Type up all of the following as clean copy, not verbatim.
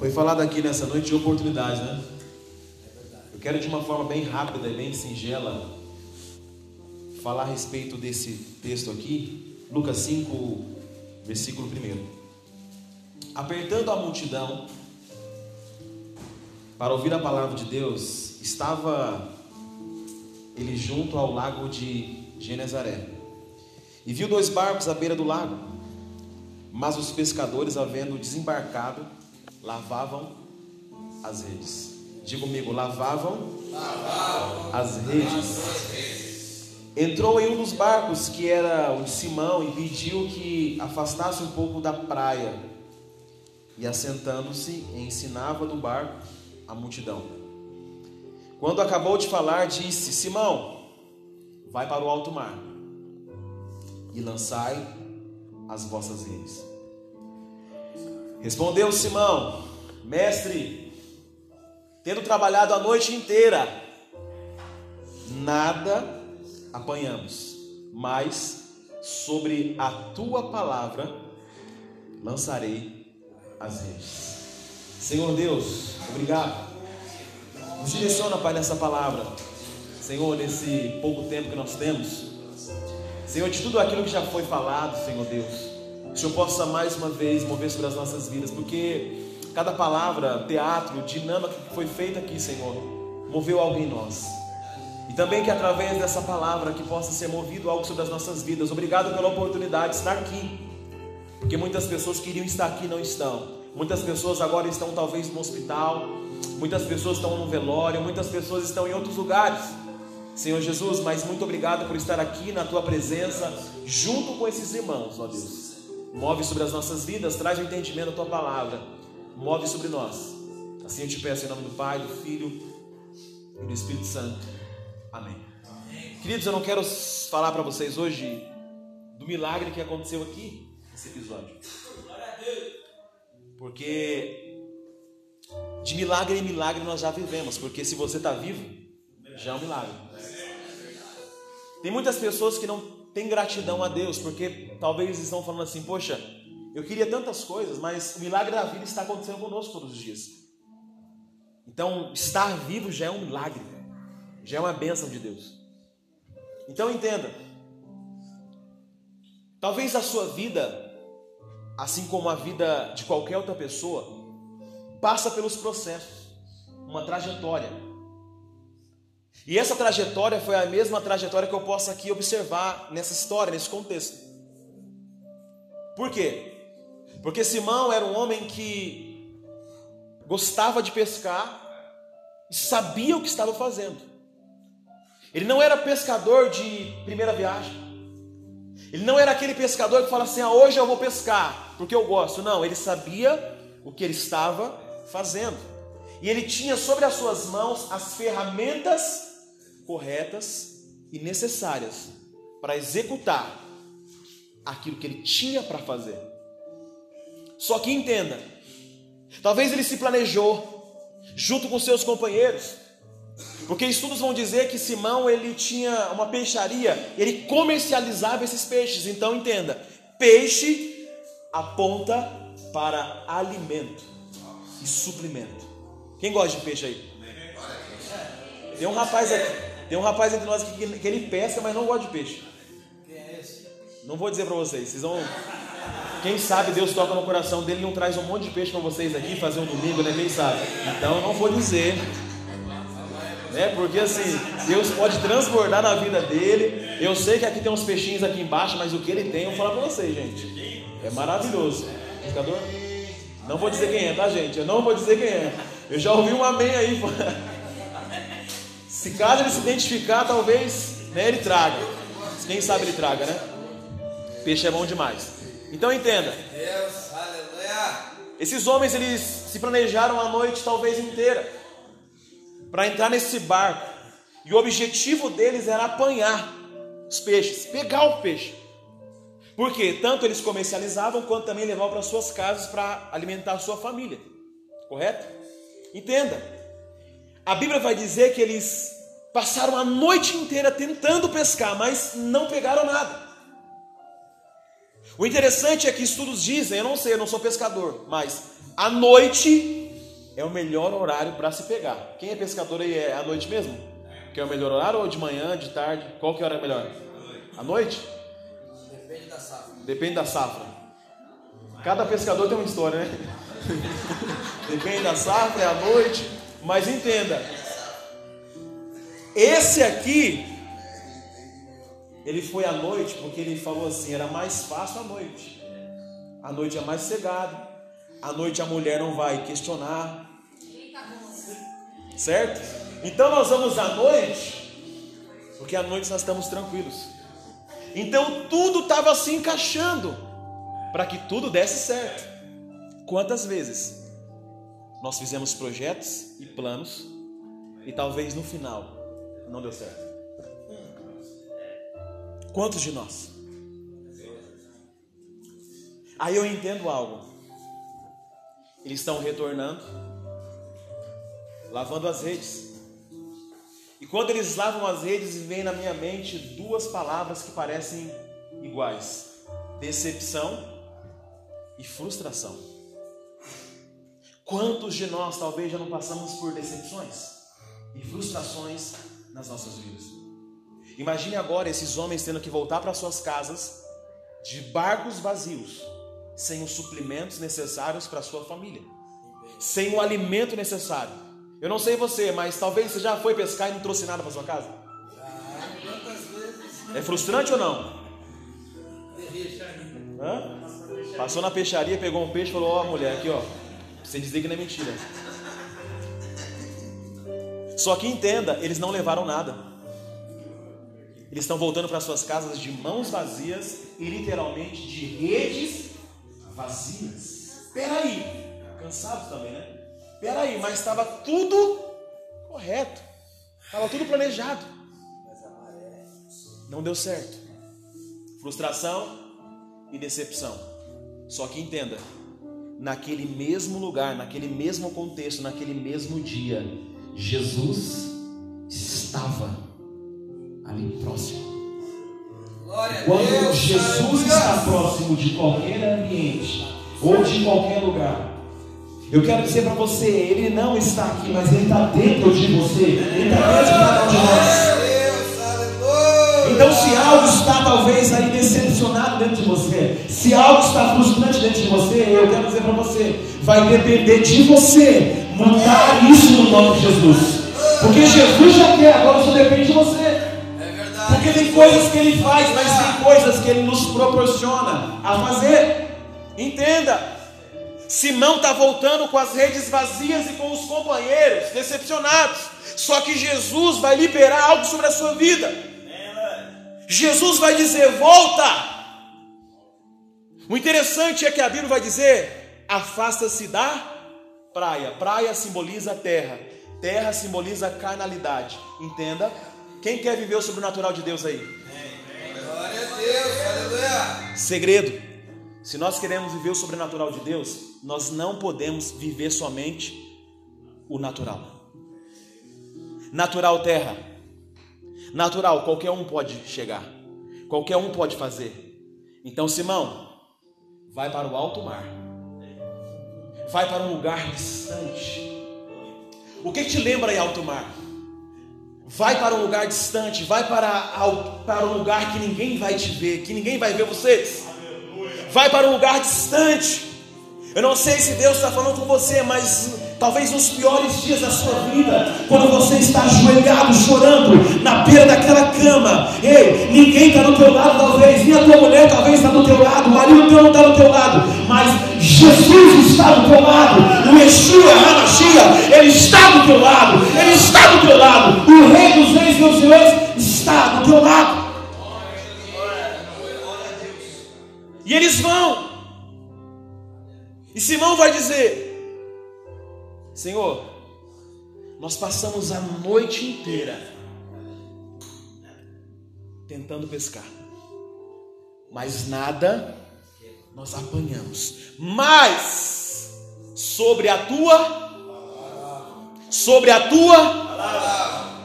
Foi falado aqui nessa noite de oportunidade, né? Eu quero de uma forma bem rápida e bem singela falar a respeito desse texto aqui, Lucas 5, versículo 1. Apertando a multidão para ouvir a palavra de Deus, estava ele junto ao lago de Genezaré. E viu dois barcos à beira do lago, mas os pescadores, havendo desembarcado, lavavam as redes. Diga comigo, lavavam as redes. Entrou em um dos barcos, que era o de Simão, e pediu que afastasse um pouco da praia. E assentando-se, ensinava do barco a multidão. Quando acabou de falar, disse: Simão, vai para o alto mar e lançai as vossas redes. Respondeu Simão: Mestre, tendo trabalhado a noite inteira, nada apanhamos, mas sobre a tua palavra lançarei as redes. Senhor Deus, obrigado. Nos direciona, Pai, nessa palavra, Senhor, nesse pouco tempo que nós temos. Senhor, de tudo aquilo que já foi falado, Senhor Deus, que o Senhor possa mais uma vez mover sobre as nossas vidas, porque cada palavra, teatro, dinâmica que foi feita aqui, Senhor, moveu algo em nós. E também que através dessa palavra que possa ser movido algo sobre as nossas vidas. Obrigado pela oportunidade de estar aqui, porque muitas pessoas queriam estar aqui e não estão. Muitas pessoas agora estão talvez no hospital, muitas pessoas estão no velório, muitas pessoas estão em outros lugares, Senhor Jesus, mas muito obrigado por estar aqui na Tua presença, junto com esses irmãos, ó Deus. Move sobre as nossas vidas, traz o entendimento da Tua palavra, move sobre nós. Assim eu te peço em nome do Pai, do Filho e do Espírito Santo. Amém. Queridos, eu não quero falar para vocês hoje do milagre que aconteceu aqui, nesse episódio, porque de milagre em milagre nós já vivemos, porque se você está vivo, já é um milagre. Tem muitas pessoas que não têm gratidão a Deus, porque talvez estão falando assim: poxa, eu queria tantas coisas, mas o milagre da vida está acontecendo conosco todos os dias. Então, estar vivo já é um milagre, já é uma bênção de Deus. Então entenda, talvez a sua vida, assim como a vida de qualquer outra pessoa, passa pelos processos, uma trajetória. E essa trajetória foi a mesma trajetória que eu posso aqui observar nessa história, nesse contexto. Por quê? Porque Simão era um homem que gostava de pescar e sabia o que estava fazendo. Ele não era pescador de primeira viagem. Ele não era aquele pescador que fala assim: ah, hoje eu vou pescar porque eu gosto. Não, ele sabia o que ele estava fazendo. E ele tinha sobre as suas mãos as ferramentas corretas e necessárias para executar aquilo que ele tinha para fazer. Só que entenda, talvez ele se planejou junto com seus companheiros, porque estudos vão dizer que Simão, ele tinha uma peixaria, ele comercializava esses peixes. Então entenda, peixe aponta para alimento e suplemento. Quem gosta de peixe aí? Tem um rapaz entre nós que ele pesca, mas não gosta de peixe. Não vou dizer para vocês, vocês vão... Quem sabe Deus toca no coração dele e não traz um monte de peixe para vocês aqui, fazer um domingo, né? Quem sabe? Então eu não vou dizer... Porque assim, Deus pode transbordar na vida dele. Eu sei que aqui tem uns peixinhos aqui embaixo, mas o que ele tem, eu vou falar pra vocês, gente, é maravilhoso. Pescador? Não vou dizer quem é, tá, gente? Eu não vou dizer quem é. Eu já ouvi um amém aí. Se caso ele se identificar, talvez, né, ele traga. Quem sabe ele traga, né? Peixe é bom demais. Então entenda, esses homens, eles se planejaram a noite talvez inteira para entrar nesse barco, e o objetivo deles era apanhar os peixes, pegar o peixe, porque tanto eles comercializavam, quanto também levavam para suas casas, para alimentar a sua família, correto? Entenda, a Bíblia vai dizer que eles passaram a noite inteira tentando pescar, mas não pegaram nada. O interessante é que estudos dizem, eu não sei, eu não sou pescador, mas à noite é o melhor horário para se pegar. Quem é pescador aí é à noite mesmo? Que é o melhor horário ou de manhã, de tarde? Qual que é a hora é melhor? À noite? Depende da safra. Depende da safra. Cada pescador tem uma história, né? Depende da safra, é à noite. Mas entenda, esse aqui, ele foi à noite porque ele falou assim, era mais fácil à noite. À noite é mais cegado. À noite a mulher não vai questionar. Certo? Então nós vamos à noite, porque à noite nós estamos tranquilos. Então tudo estava se encaixando para que tudo desse certo. Quantas vezes nós fizemos projetos e planos e talvez no final não deu certo? Quantos de nós? Aí eu entendo algo. Eles estão retornando, lavando as redes. E quando eles lavam as redes, vem na minha mente duas palavras que parecem iguais: decepção e frustração. Quantos de nós talvez já não passamos por decepções e frustrações nas nossas vidas? Imagine agora esses homens tendo que voltar para suas casas de barcos vazios, sem os suplementos necessários para a sua família, sem o alimento necessário. Eu não sei você, mas talvez você já foi pescar e não trouxe nada para sua casa. É frustrante ou não? Hã? Passou na peixaria, pegou um peixe e falou: ó, mulher, aqui ó, você dizer que não é mentira. Só que entenda, eles não levaram nada. Eles estão voltando para suas casas de mãos vazias e literalmente de redes vazias. Peraí, cansado também, né? Peraí, mas estava tudo correto, estava tudo planejado, não deu certo. Frustração e decepção. Só que entenda, naquele mesmo lugar, naquele mesmo contexto, naquele mesmo dia, Jesus estava ali próximo. Quando Jesus está próximo de qualquer ambiente ou de qualquer lugar, eu quero dizer para você, Ele não está aqui, mas Ele está dentro de você. Ele está dentro de cada um de nós. Então se algo está talvez aí decepcionado dentro de você, se algo está frustrante dentro de você, eu quero dizer para você, vai depender de você mudar isso no nome de Jesus. Porque Jesus já quer, agora só depende de você. Porque tem coisas que Ele faz, mas tem coisas que Ele nos proporciona a fazer. Entenda, Simão está voltando com as redes vazias e com os companheiros decepcionados. Só que Jesus vai liberar algo sobre a sua vida. Jesus vai dizer: volta. O interessante é que a Bíblia vai dizer: afasta-se da praia. Praia simboliza terra, terra simboliza carnalidade. Entenda. Quem quer viver o sobrenatural de Deus aí? Glória a Deus, aleluia. Segredo: se nós queremos viver o sobrenatural de Deus, nós não podemos viver somente o natural. Natural terra, natural qualquer um pode chegar, qualquer um pode fazer. Então Simão, vai para o alto mar, vai para um lugar distante. O que te lembra aí alto mar? Vai para um lugar distante, vai para um lugar que ninguém vai te ver, que ninguém vai ver vocês. Vai para um lugar distante. Eu não sei se Deus está falando com você, mas talvez nos piores dias da sua vida, quando você está ajoelhado, chorando, na beira daquela cama, ei, ninguém está do teu lado talvez, nem a tua mulher talvez está do teu lado, o marido não está do teu lado, mas Jesus está do teu lado, o Yeshua, a Hamashia, Ele está do teu lado, Ele está do teu lado, o Rei dos Reis, meus senhores, está do teu lado. E eles vão, e Simão vai dizer: Senhor, nós passamos a noite inteira tentando pescar, mas nada nós apanhamos, mas sobre a tua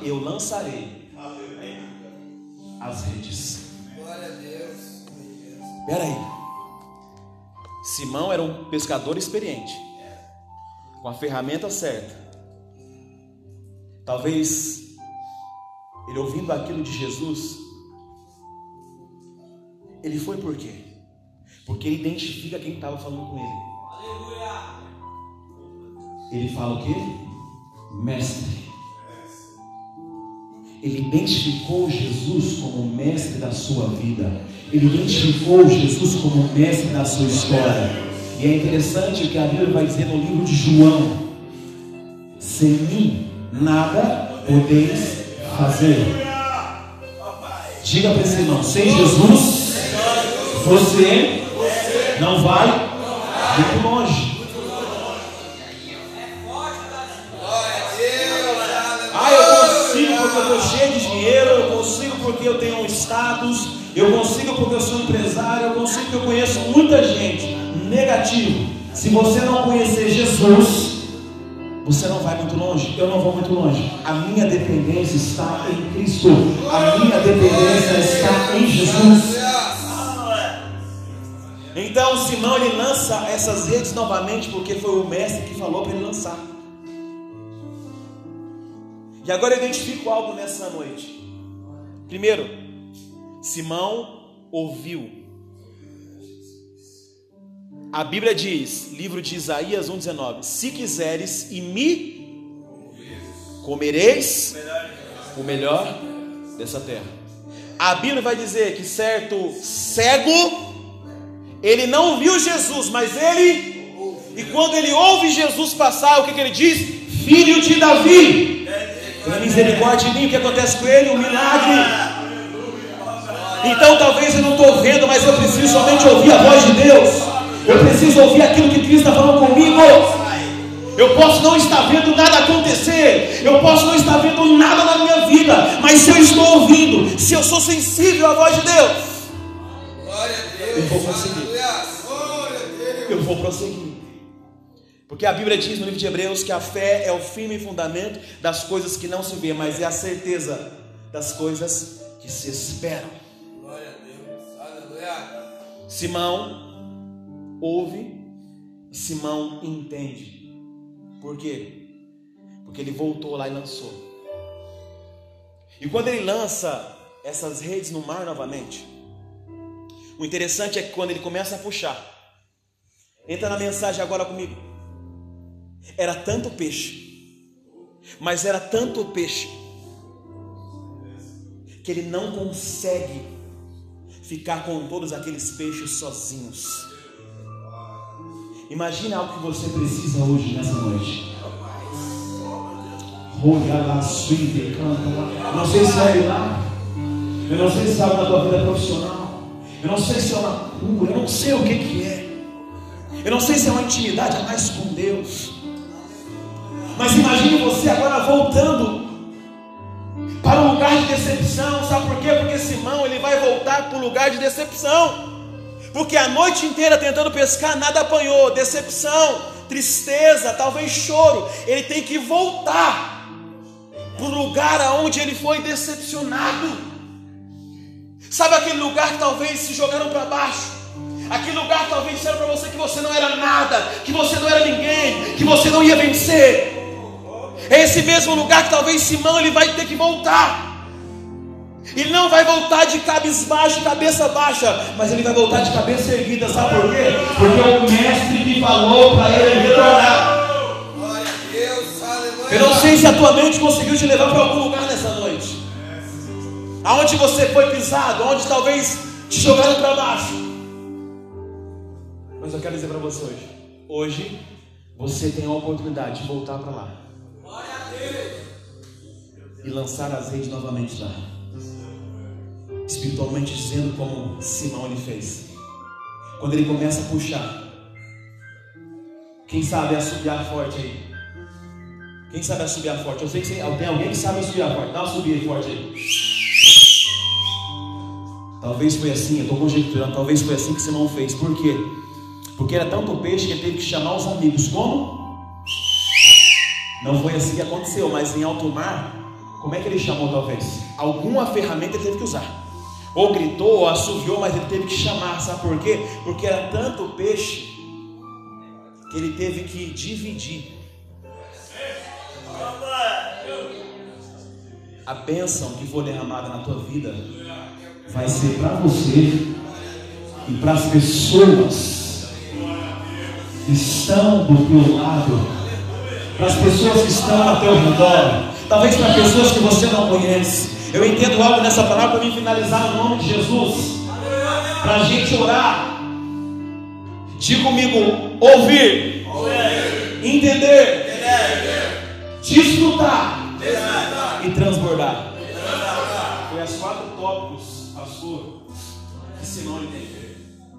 eu lançarei as redes. Glória a Deus. Espera aí, Simão era um pescador experiente. com a ferramenta certa, talvez ele, ouvindo aquilo de Jesus, ele foi por quê? Porque ele identifica quem estava falando com ele. Aleluia! Ele fala o quê? Mestre. Ele identificou Jesus como o mestre da sua vida. Ele identificou Jesus como o mestre da sua história. E é interessante o que a Bíblia vai dizer no livro de João: sem mim nada podeis fazer. Diga para esse irmão: sem Jesus você não vai muito longe. Eu estou cheio de dinheiro, eu consigo porque eu tenho um status, eu consigo porque eu sou empresário, eu consigo porque eu conheço muita gente. Negativo. Se você não conhecer Jesus, você não vai muito longe. Eu não vou muito longe. A minha dependência está em Cristo. A minha dependência está em Jesus. Então Simão, ele lança essas redes novamente, porque foi o mestre que falou para ele lançar. E agora eu identifico algo nessa noite. Primeiro, Simão ouviu. A Bíblia diz, livro de Isaías 1,19: se quiseres e me comereis o melhor dessa terra. A Bíblia vai dizer que certo cego, ele não viu Jesus, mas ele, e quando ele ouve Jesus passar, o que ele diz? Filho de Davi, tenha misericórdia de mim. O que acontece com ele? Um milagre. Então talvez eu não estou vendo, mas eu preciso somente ouvir a voz de Deus. Eu preciso ouvir aquilo que Cristo está falando comigo. Eu posso não estar vendo nada acontecer, eu posso não estar vendo nada na minha vida, mas se eu estou ouvindo, se eu sou sensível à voz de Deus, eu vou prosseguir. Eu vou prosseguir. Porque a Bíblia diz no livro de Hebreus que a fé é o firme fundamento das coisas que não se vê, mas é a certeza das coisas que se esperam. Glória a Deus. Aleluia. Simão ouve, Simão entende. Por quê? Porque ele voltou lá e lançou. E quando ele lança essas redes no mar novamente, o interessante é que quando ele começa a puxar, entra na mensagem agora comigo. Era tanto peixe, mas era tanto peixe, que ele não consegue ficar com todos aqueles peixes sozinhos. Imagina algo que você precisa hoje, nessa noite. Eu não sei se é lá, eu não sei se é algo na tua vida profissional, eu não sei se é uma cura, eu não sei o que é, eu não sei se é uma intimidade a mais com Deus. Mas imagine você agora voltando para um lugar de decepção. Sabe por quê? Porque Simão, ele vai voltar para o lugar de decepção, porque a noite inteira tentando pescar, nada apanhou. Decepção, tristeza, talvez choro. Ele tem que voltar para o lugar aonde ele foi decepcionado. Sabe aquele lugar que talvez se jogaram para baixo? Aquele lugar talvez disseram para você que você não era nada, que você não era ninguém, que você não ia vencer. É esse mesmo lugar que talvez Simão, ele vai ter que voltar. Ele não vai voltar de cabisbaixo, cabeça baixa, mas ele vai voltar de cabeça erguida. Sabe por quê? Porque o mestre que falou para ele retornar. Eu não sei se a tua mente conseguiu te levar para algum lugar nessa noite, aonde você foi pisado, aonde talvez te jogaram para baixo. Mas eu quero dizer para você hoje, hoje você tem a oportunidade de voltar para lá e lançar as redes novamente lá, espiritualmente dizendo como Simão ele fez. Quando ele começa a puxar, quem sabe assobiar forte aí, quem sabe assobiar forte, eu sei que tem alguém que sabe assobiar forte, dá uma subida forte aí. Talvez foi assim, eu estou conjecturando, talvez foi assim que Simão fez. Por quê? Porque era tanto peixe que ele teve que chamar os amigos. Como? Não foi assim que aconteceu, mas em alto mar, como é que ele chamou talvez? Alguma ferramenta ele teve que usar. Ou gritou, ou assoviou, mas ele teve que chamar. Sabe por quê? Porque era tanto peixe que ele teve que dividir A bênção que for derramada na tua vida vai ser para você e para as pessoas que estão do teu lado, para as pessoas que estão ao teu redor, talvez para pessoas que você não conhece. Eu entendo algo nessa palavra para me finalizar no nome de Jesus, para a gente orar. Diga comigo: ouvir, entender, desfrutar e transbordar. Foi as 4 tópicos, pastor, que Simão entendeu.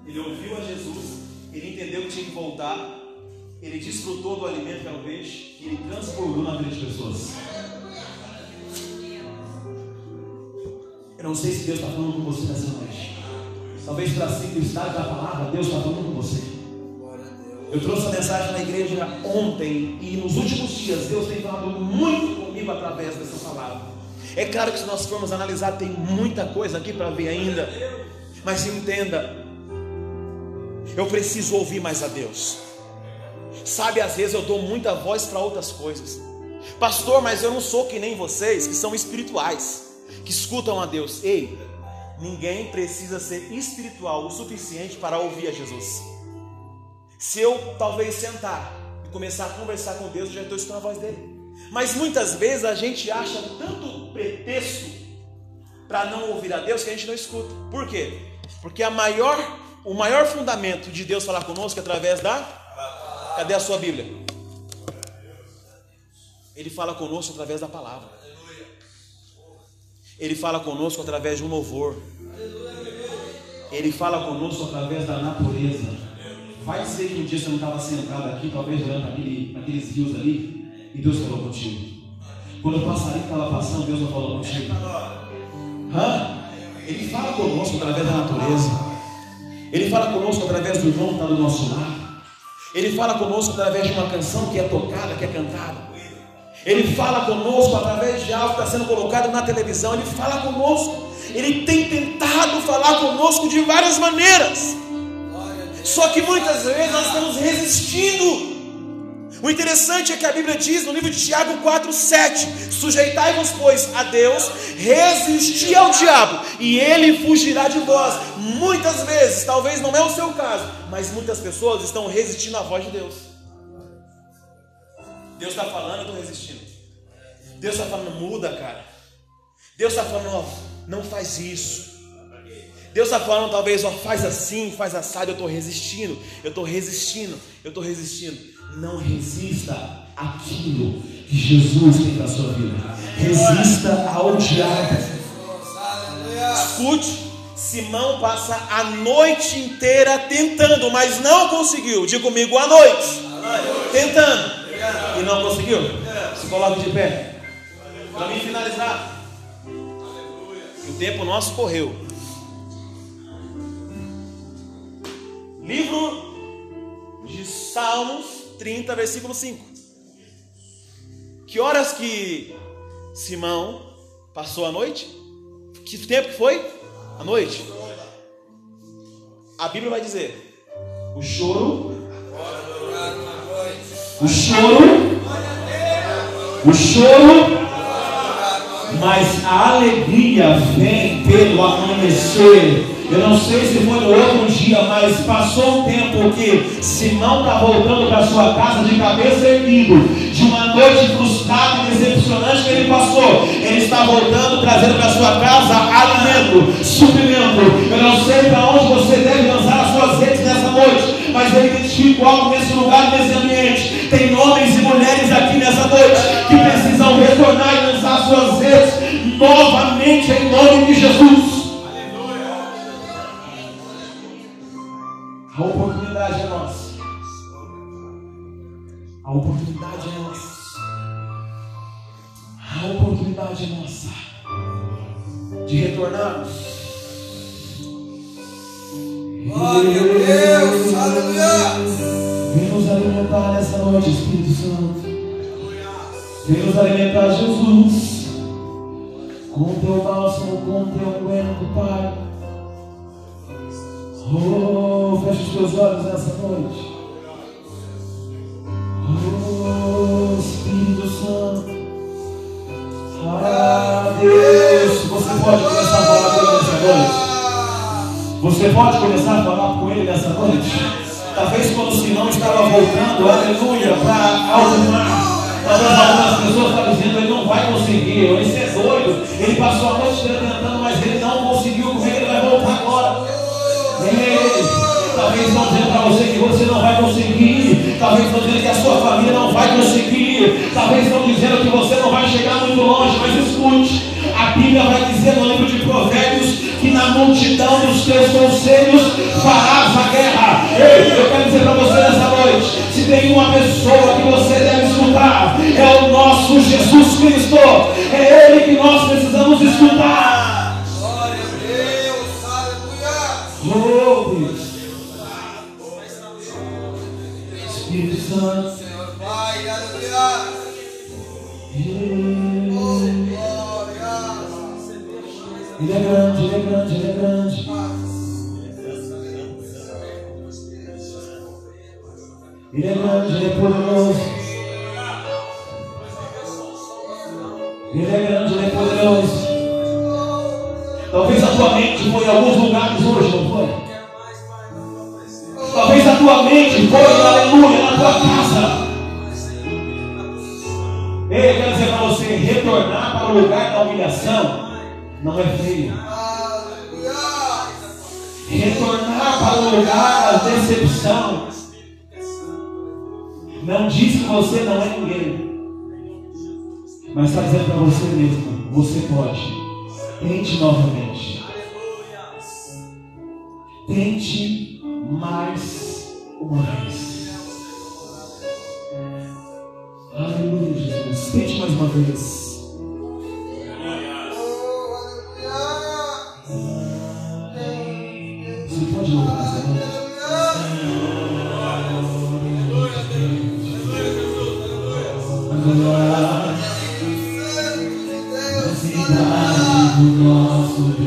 Ele ouviu a Jesus, ele entendeu que tinha que voltar, ele desfrutou do alimento que era o peixe e ele transbordou na vida de pessoas. Eu não sei se Deus está falando com você nessa noite. Talvez para a simplicidade da palavra, Deus está falando com você. Eu trouxe a mensagem na igreja ontem e nos últimos dias Deus tem falado muito comigo através dessa palavra. É claro que se nós formos analisar tem muita coisa aqui para ver ainda, mas entenda, eu preciso ouvir mais a Deus. Sabe, às vezes eu dou muita voz para outras coisas. Pastor, mas eu não sou que nem vocês que são espirituais, que escutam a Deus. Ei, ninguém precisa ser espiritual o suficiente para ouvir a Jesus. Se eu talvez sentar e começar a conversar com Deus, eu já estou escutando a voz dele. Mas muitas vezes a gente acha tanto pretexto para não ouvir a Deus que a gente não escuta. Por quê? Porque o maior fundamento de Deus falar conosco é através da... Cadê a sua Bíblia? Ele fala conosco através da palavra. Ele fala conosco através de um louvor. Ele fala conosco através da natureza. Vai dizer que um dia você não estava sentado aqui, talvez olhando aqueles rios ali, e Deus falou contigo. Quando o passarinho estava passando, Deus não falou contigo. Ele fala conosco através da natureza. Ele fala conosco através do irmão que está do nosso lado. Ele fala conosco através de uma canção que é tocada, que é cantada. Ele fala conosco através de algo que está sendo colocado na televisão. Ele fala conosco. Ele tem tentado falar conosco de várias maneiras. Só que muitas vezes nós estamos resistindo. O interessante é que a Bíblia diz no livro de Tiago 4,7: sujeitai-vos, pois, a Deus, resisti ao diabo, e ele fugirá de vós. Muitas vezes, talvez não é o seu caso, mas muitas pessoas estão resistindo à voz de Deus. Deus está falando, eu estou resistindo. Deus está falando, muda, cara. Deus está falando, não faz isso. Deus está falando, talvez, faz assim, faz assado. Eu estou resistindo, eu estou resistindo, eu estou resistindo. Não resista àquilo que Jesus tem na sua vida. Resista ao diabo. Escute, Simão passa a noite inteira tentando, mas não conseguiu. Diga comigo, a noite, tentando, e não conseguiu. Se coloca de pé, para mim finalizar. O tempo nosso correu. Livro de Salmos 30, versículo 5. Que horas que Simão passou a noite? Que tempo que foi? A noite. A Bíblia vai dizer: o choro, mas a alegria vem pelo amanhecer. Eu não sei se foi no outro dia, mas passou um tempo que Simão está voltando para sua casa de cabeça erguida, de uma noite frustrada e decepcionante que ele passou. Ele está voltando, trazendo para sua casa alimento, suprimento. Eu não sei para onde você deve lançar as suas redes nessa noite, mas eu identifico algo nesse lugar, nesse ambiente. Tem homens e mulheres aqui nessa noite que precisam retornar e lançar as suas redes novamente em nome de Jesus. A oportunidade é nossa. A oportunidade é nossa. A oportunidade é nossa de retornarmos. Glória a Deus, aleluia. Vem nos alimentar nessa noite, Espírito Santo. Vem nos alimentar, Jesus, com o teu bálsamo, com o teu aguento, Pai. Oh, fecha os teus olhos nessa noite. Oh, Espírito Santo. Você pode começar a falar com ele nessa noite? Talvez quando Simão estava voltando, aleluia, para algemar, talvez algumas pessoas estavam dizendo, ele não vai conseguir, ou esse é doido, ele passou a noite tentando, mas ele não conseguiu, como é que ele vai voltar agora? Talvez estão dizendo para você que você não vai conseguir, talvez estão dizendo que a sua família não vai conseguir, talvez estão dizendo que você não vai chegar muito longe, mas escute, a Bíblia vai dizer no livro de Provérbios que na multidão dos teus conselhos farás a guerra. Ei, eu quero dizer para você nessa noite, se tem uma pessoa que você deve escutar, é o nosso Jesus Cristo, é Ele que nós precisamos escutar. Glória a Deus, aleluia. Glória. Espírito Santo, Senhor, vai, aleluia. Oh, glória. Ele é grande, ele é grande, ele é grande. Ele é grande, ele é poderoso. Ele é grande, ele é poderoso. Talvez a tua mente foi em alguns lugares hoje, não foi? Talvez a tua mente foi, aleluia, na tua casa. Ei, eu quero dizer para você, retornar para o lugar da humilhação não é feio. Retornar para o lugar da decepção não diz que você não é ninguém, mas está dizendo para você mesmo, você pode. Tente novamente. Tente mais uma vez. Aleluia, Jesus. Tente mais uma vez. Você pode voltar essa noite? Agora, a cidade do nosso Deus.